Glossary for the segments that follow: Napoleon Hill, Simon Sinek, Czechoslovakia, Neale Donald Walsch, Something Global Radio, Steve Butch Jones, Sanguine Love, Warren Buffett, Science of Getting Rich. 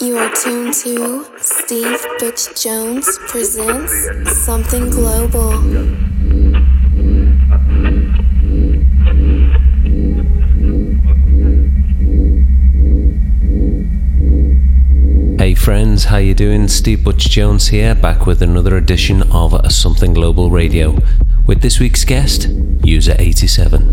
You are tuned to Steve Butch Jones presents Something Global. Hey friends, how you doing? Steve Butch Jones here, back with another edition of Something Global Radio, with this week's guest, User 87.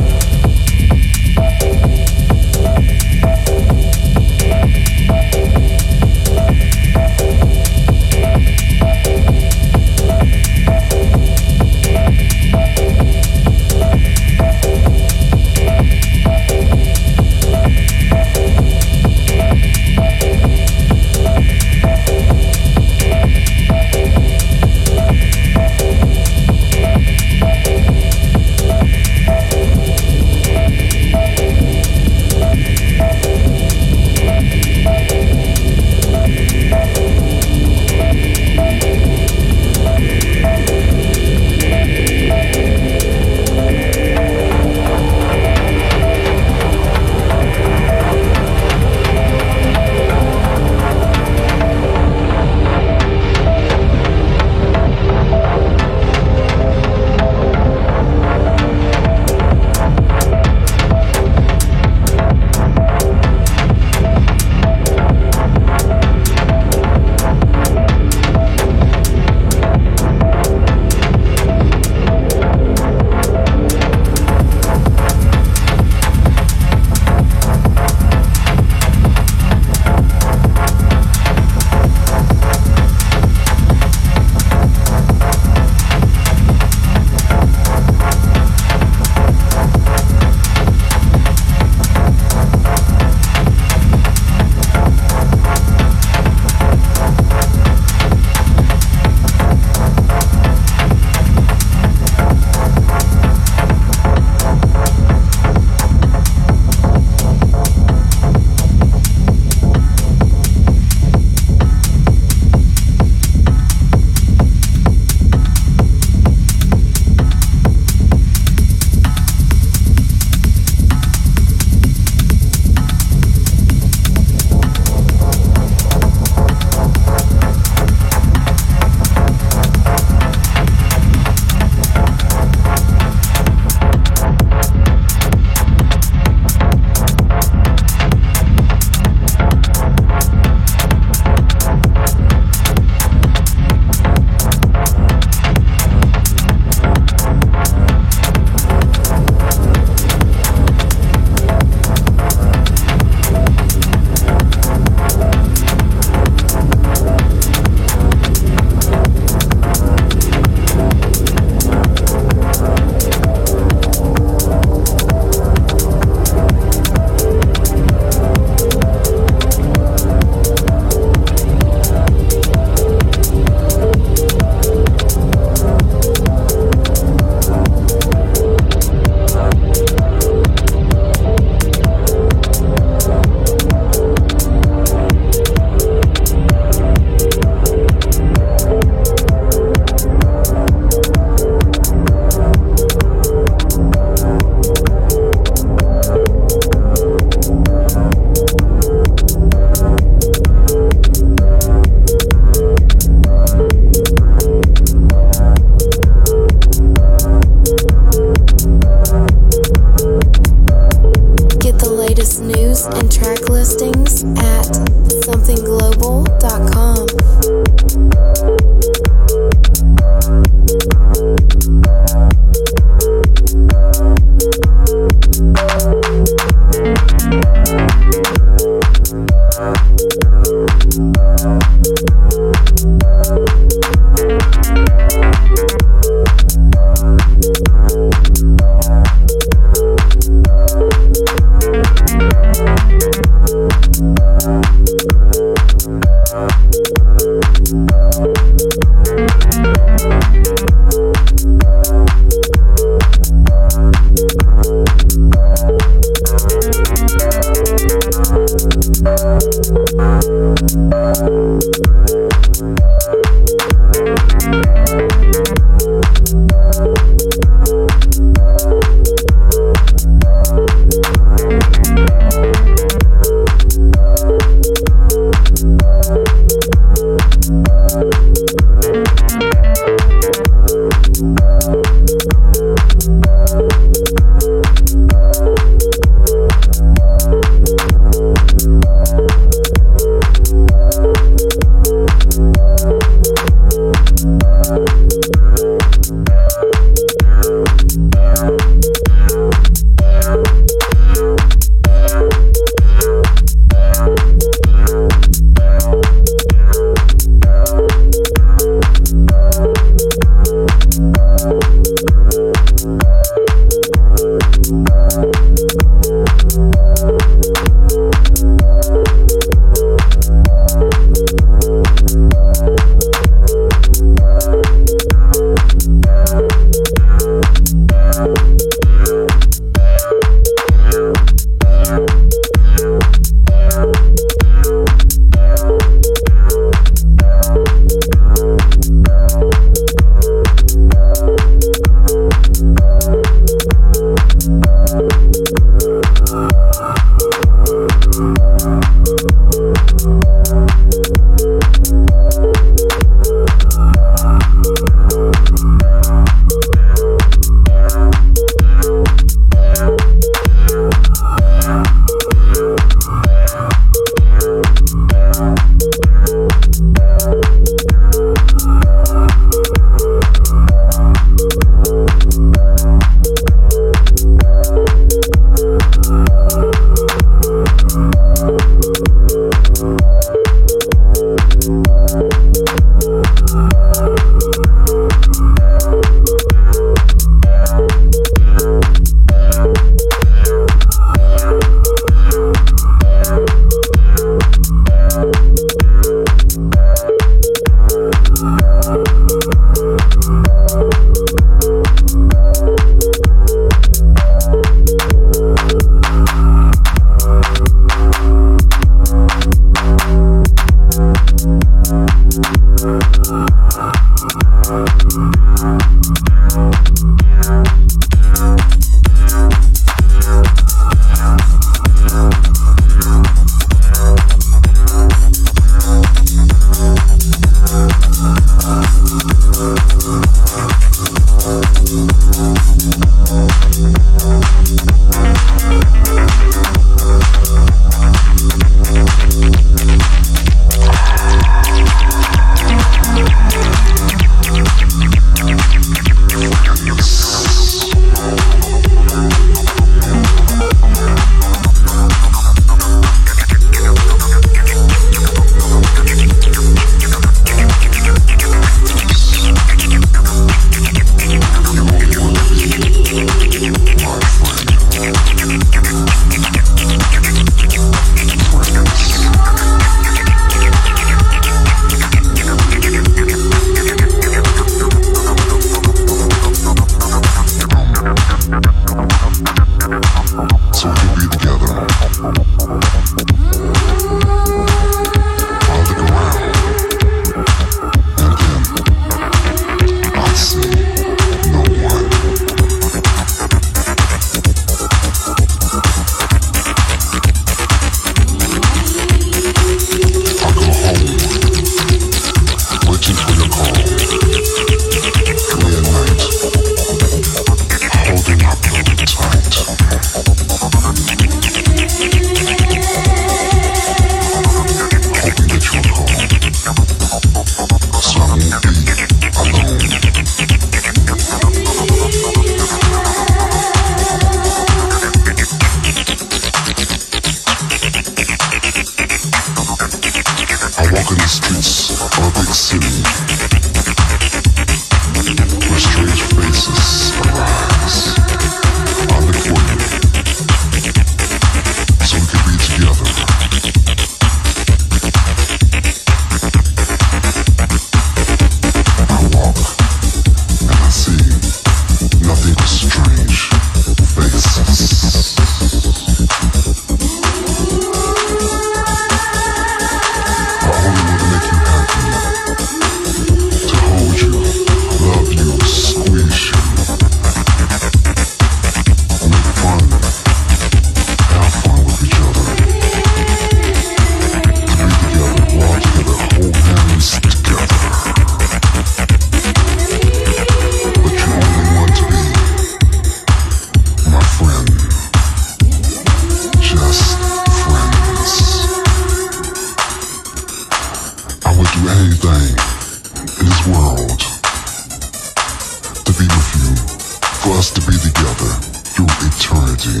us to be together through eternity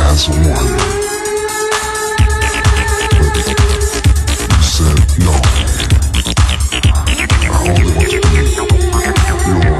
as one. But you said no. I only want to be your friend.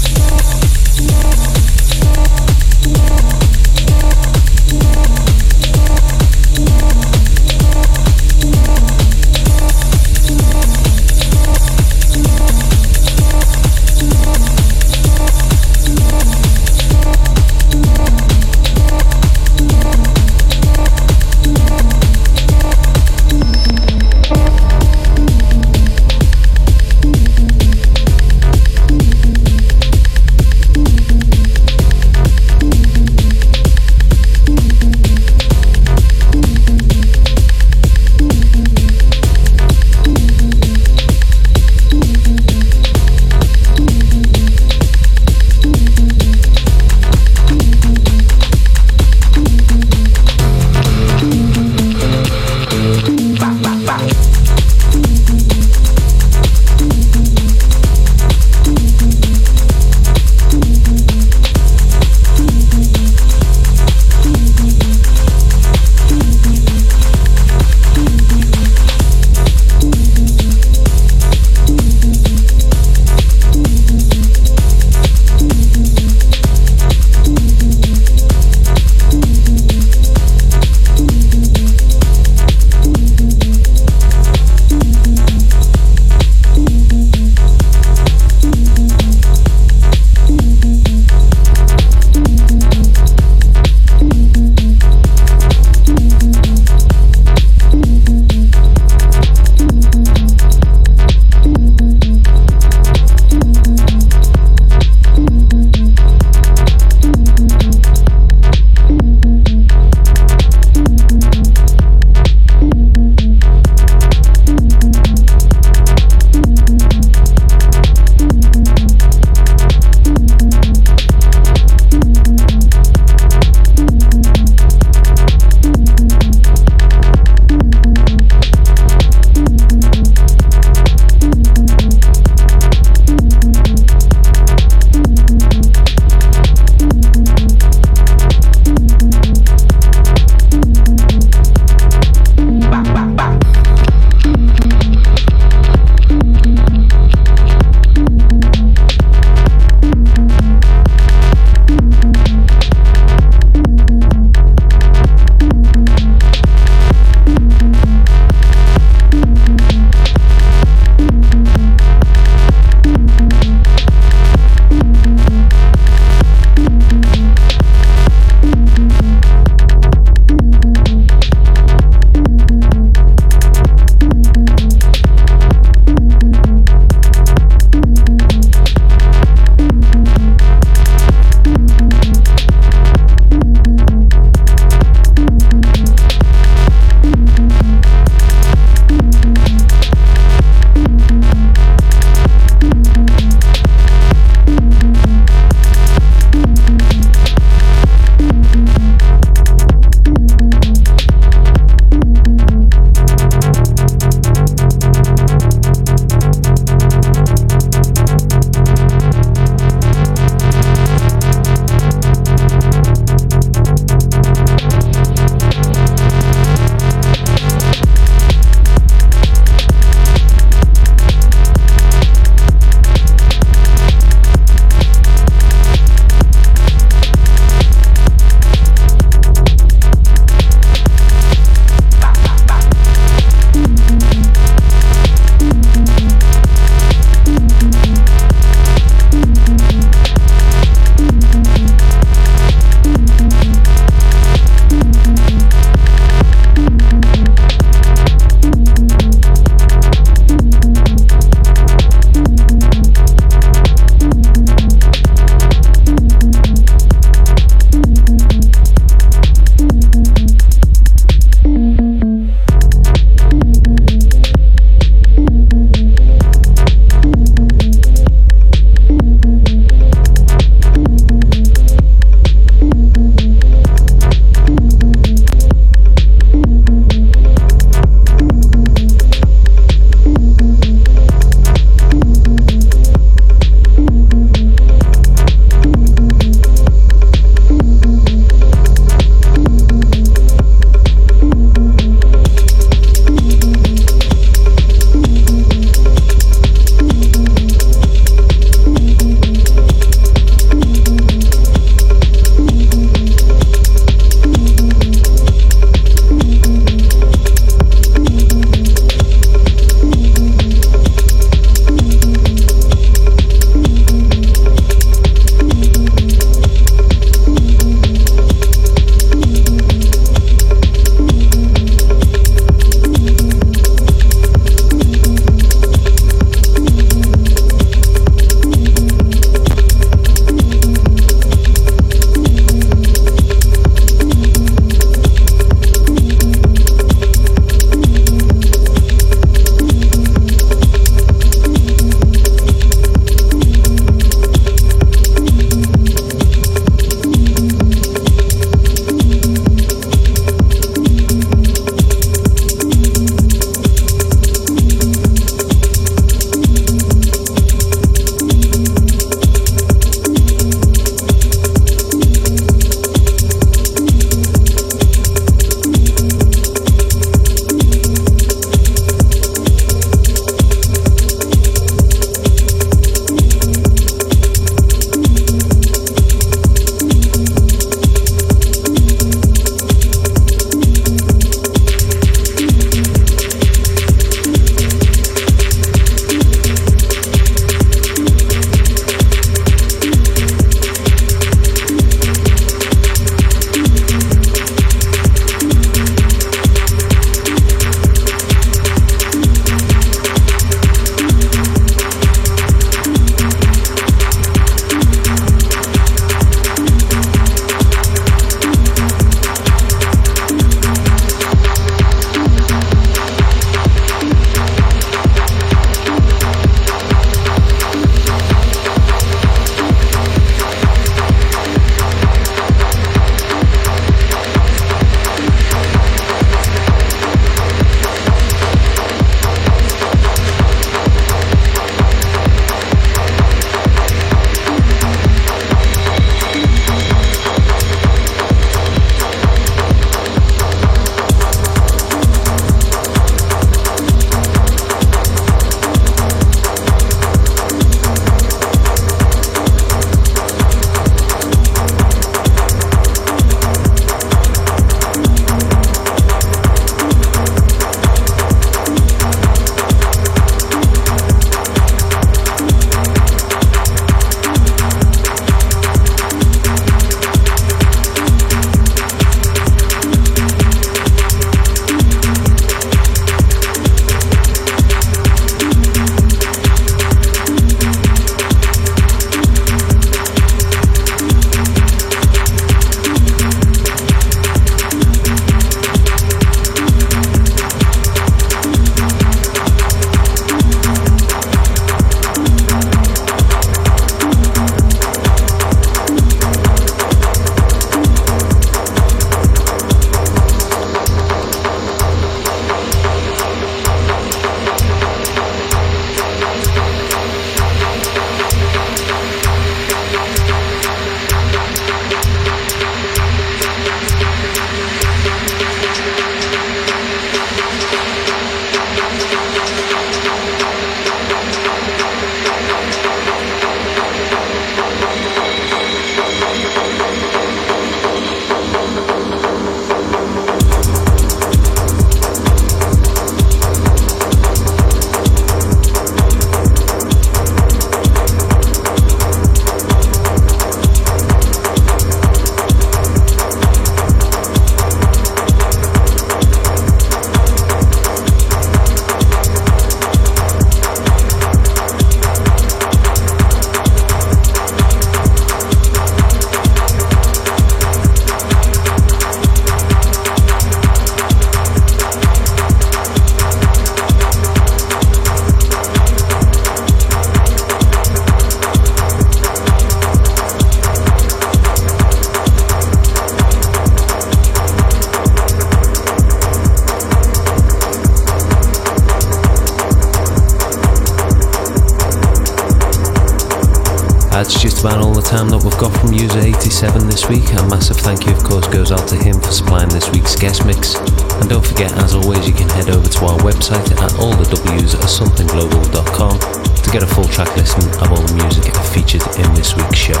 That's just about all the time that we've got from User 87 this week. A massive thank you, of course, goes out to him for supplying this week's guest mix. And don't forget, as always, you can head over to our website at allthews@somethingglobal.com to get a full track listing of all the music featured in this week's show.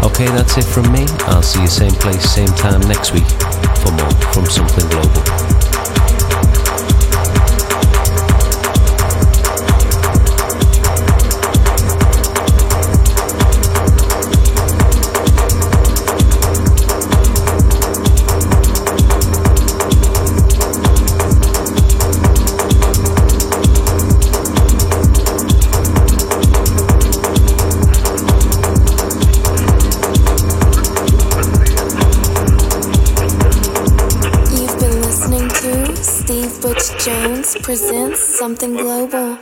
Okay, that's it from me. I'll see you same place, same time next week for more from Something Global. Steve Butch Jones presents Something Global.